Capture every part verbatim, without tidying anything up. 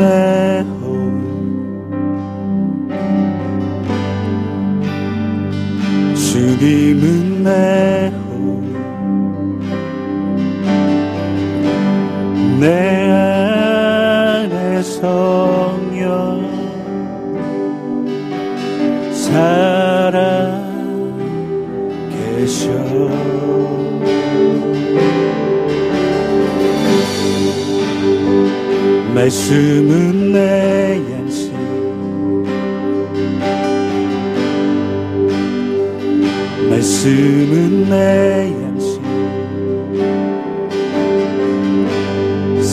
my home. 주님은 내 내 안에 성령 살아 계셔. 말씀은 내 양식, 말씀은 내 양식,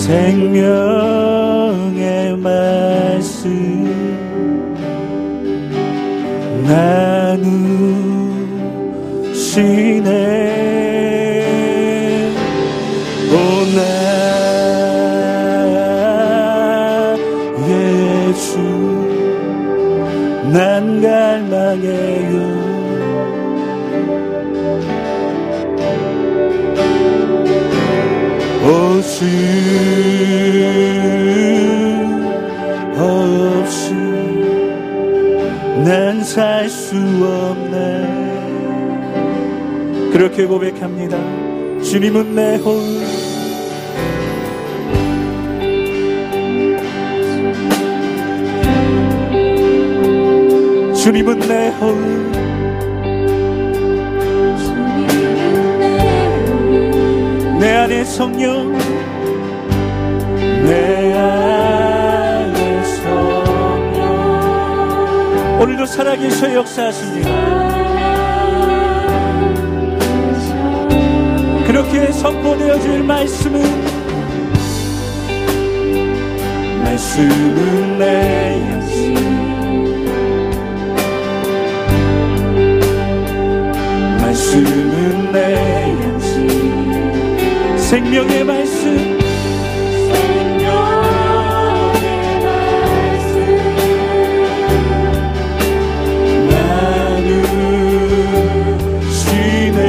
생명의 말씀 나누시네. 오 나의 주, 난 갈망해요. 오 주 없이 난 살 수 없네. 그렇게 고백합니다. 주님은 내 혼, 주님은 내 혼, 내 안에 성령, 내 안에 성령 오늘도 살아계셔 역사하십니다. 그렇게 선포되어질 말씀은 말씀은 내 양식, 말씀은 내 양식, 생명의 말씀, 생명의 말씀 나누시네.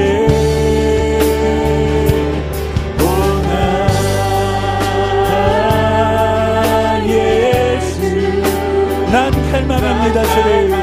오 나의 주, 난 갈망합니다. 주를 you.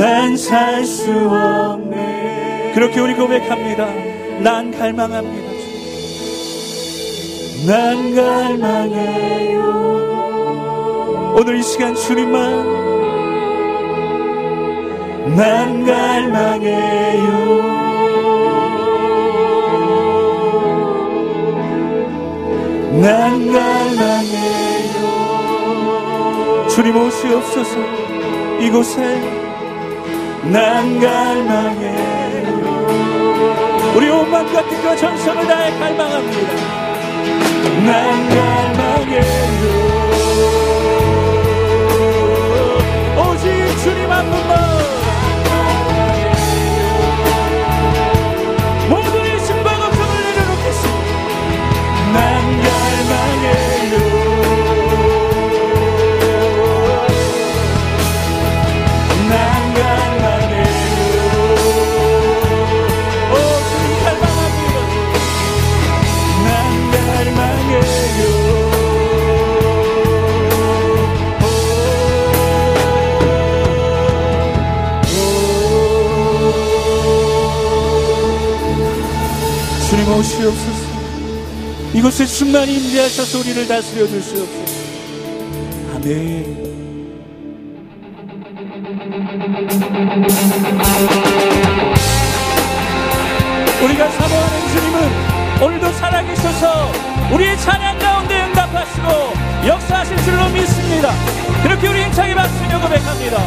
난 살 수 없네. 그렇게 우리 고백합니다. 난 갈망합니다. 난 갈망해요. 오늘 이 시간 주님만 난 갈망해요. 난 갈망해요. 주님 오시옵소서. 이곳에 난 갈망해요. 우리 온 마음과 뜻과 정성을 다해 갈망합니다. 난 갈망해요. 오직 주님 한 분만. 오시옵소서. 이곳에 충만히 임재하셔서 우리를 다스려 주시옵소서. 아멘. 우리가 사모하는 주님은 오늘도 살아계셔서 우리의 찬양 가운데 응답하시고 역사하실 줄로 믿습니다. 그렇게 우리 힘차게 박수며 고백합니다.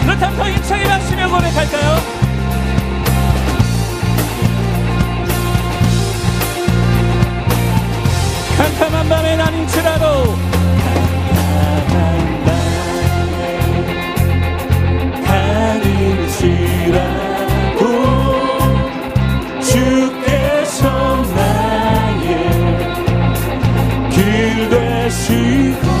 그렇다면 더 힘차게 박수며 고백할까요? 캄캄한 밤에 난인치라도 캄캄한 밤에 난인치라도 주께서 나의 길 되시고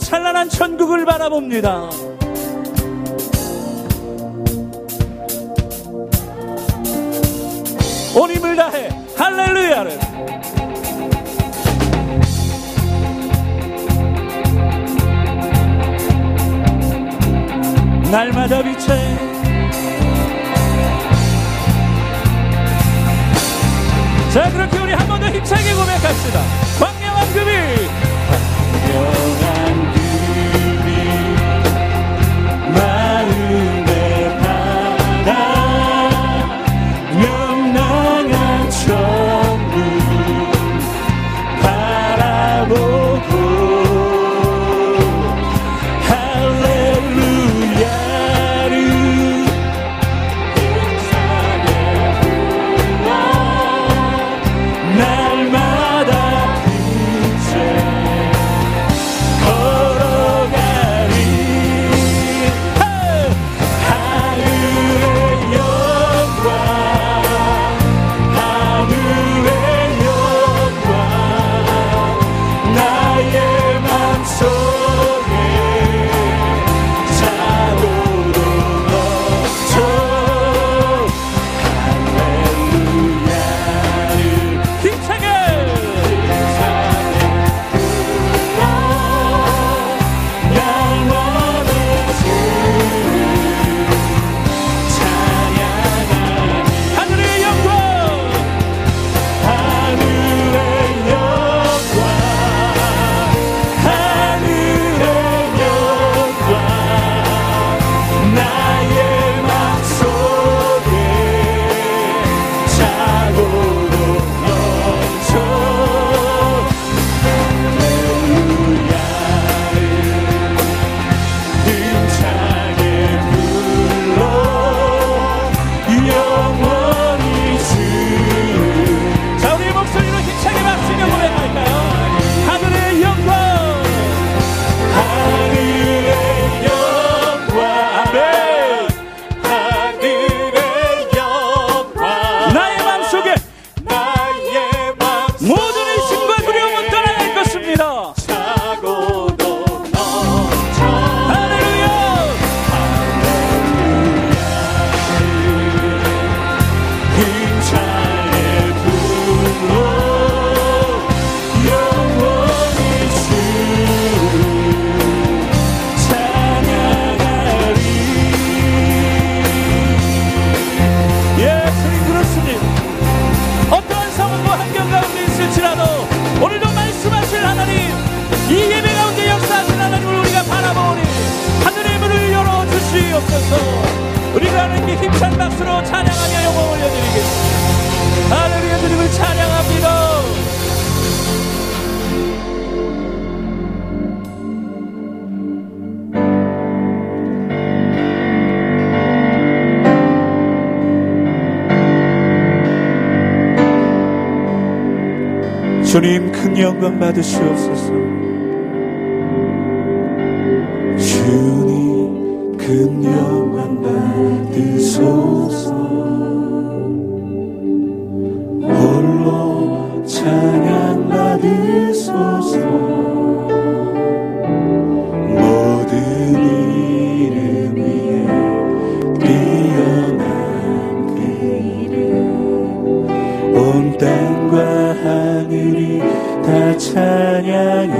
찬란한 천국을 바라봅니다. 온 힘을 다해 할렐루야를. 날마다 빛에 자 그렇게 우리 한 번 더 힘차게 고백합시다. 광명한 금이 힘찬 박수로 찬양하며 영광 올려드리겠습니다. 할렐루야, 주님을 찬양합니다. 주님 큰 영광 받으시옵소서. 주님 큰 영광 받으소서. 홀로 찬양 받으소서. 모든 이름 위에 뛰어난 그 이름, 온 땅과 하늘이 다 찬양해.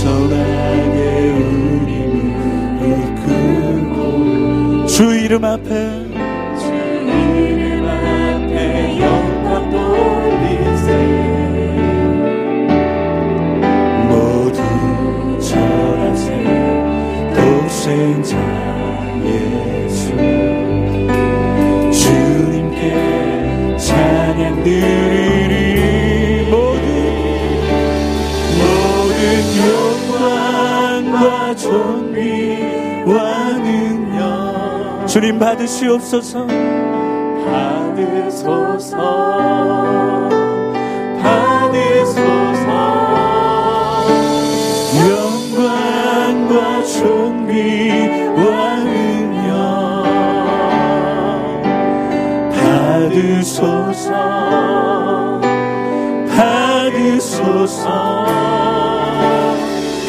겸손하게 우리 무릎 꿇고 주 이름 앞에, 주 이름 앞에 영광 돌리세. 모두 전하세 독생자 예수. 찬양드리리. 모든 모든 영광과 존귀와 능력 주님 받으시옵소서. 받으소서. 받으소서. 영광과 존귀와 받으소서. 받으소서.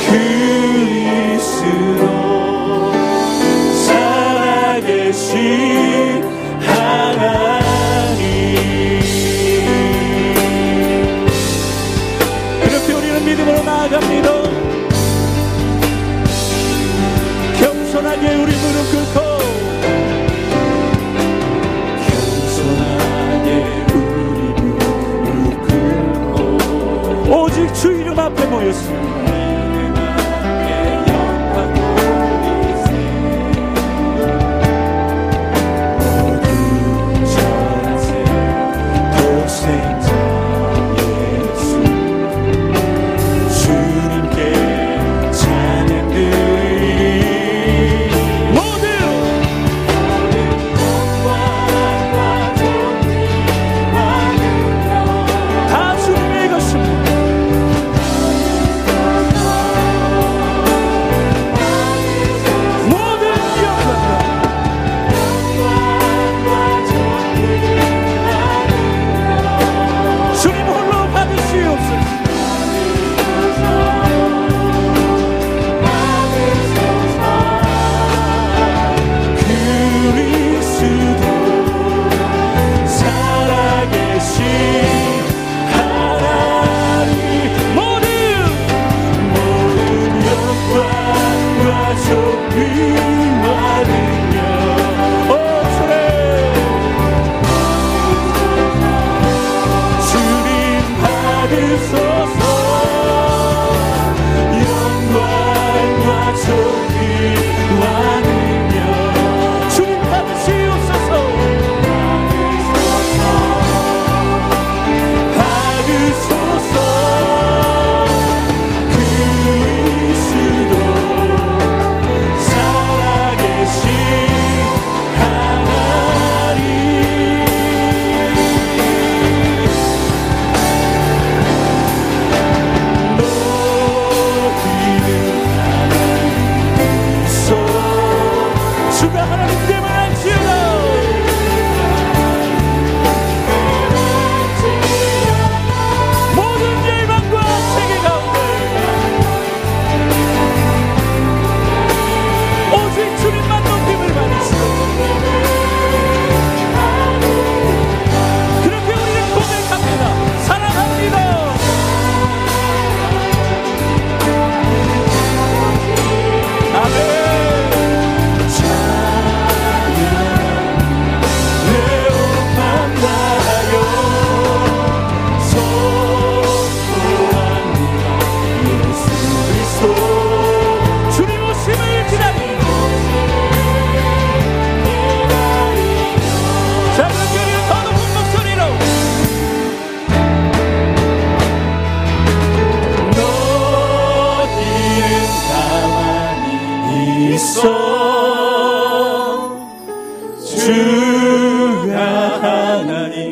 그리스도 살아계신 하나님. 그렇게 우리는 믿음으로 나아갑니다. 겸손하게 우리 무릎 꿇고 오직 주 이름 앞에 모였습니다.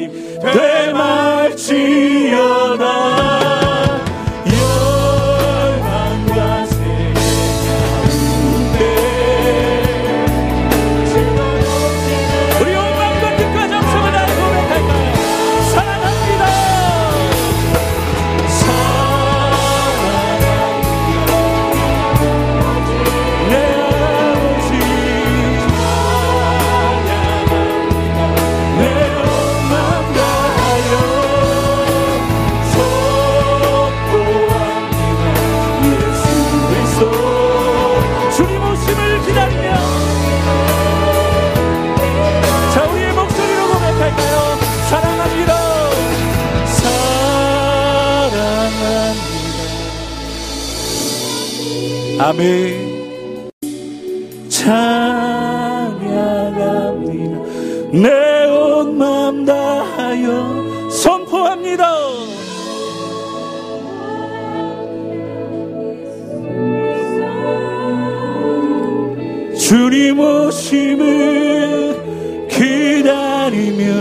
하나님 되말지어다. 아멘. 찬양합니다. 내 온 맘 다하여 선포합니다. 주님 오심을 기다리며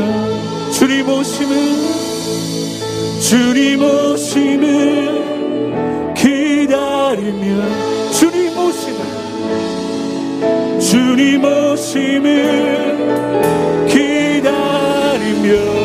주님 오심을 주님 오심을 기다리며 주님 오심을 주님 오심을 기다리며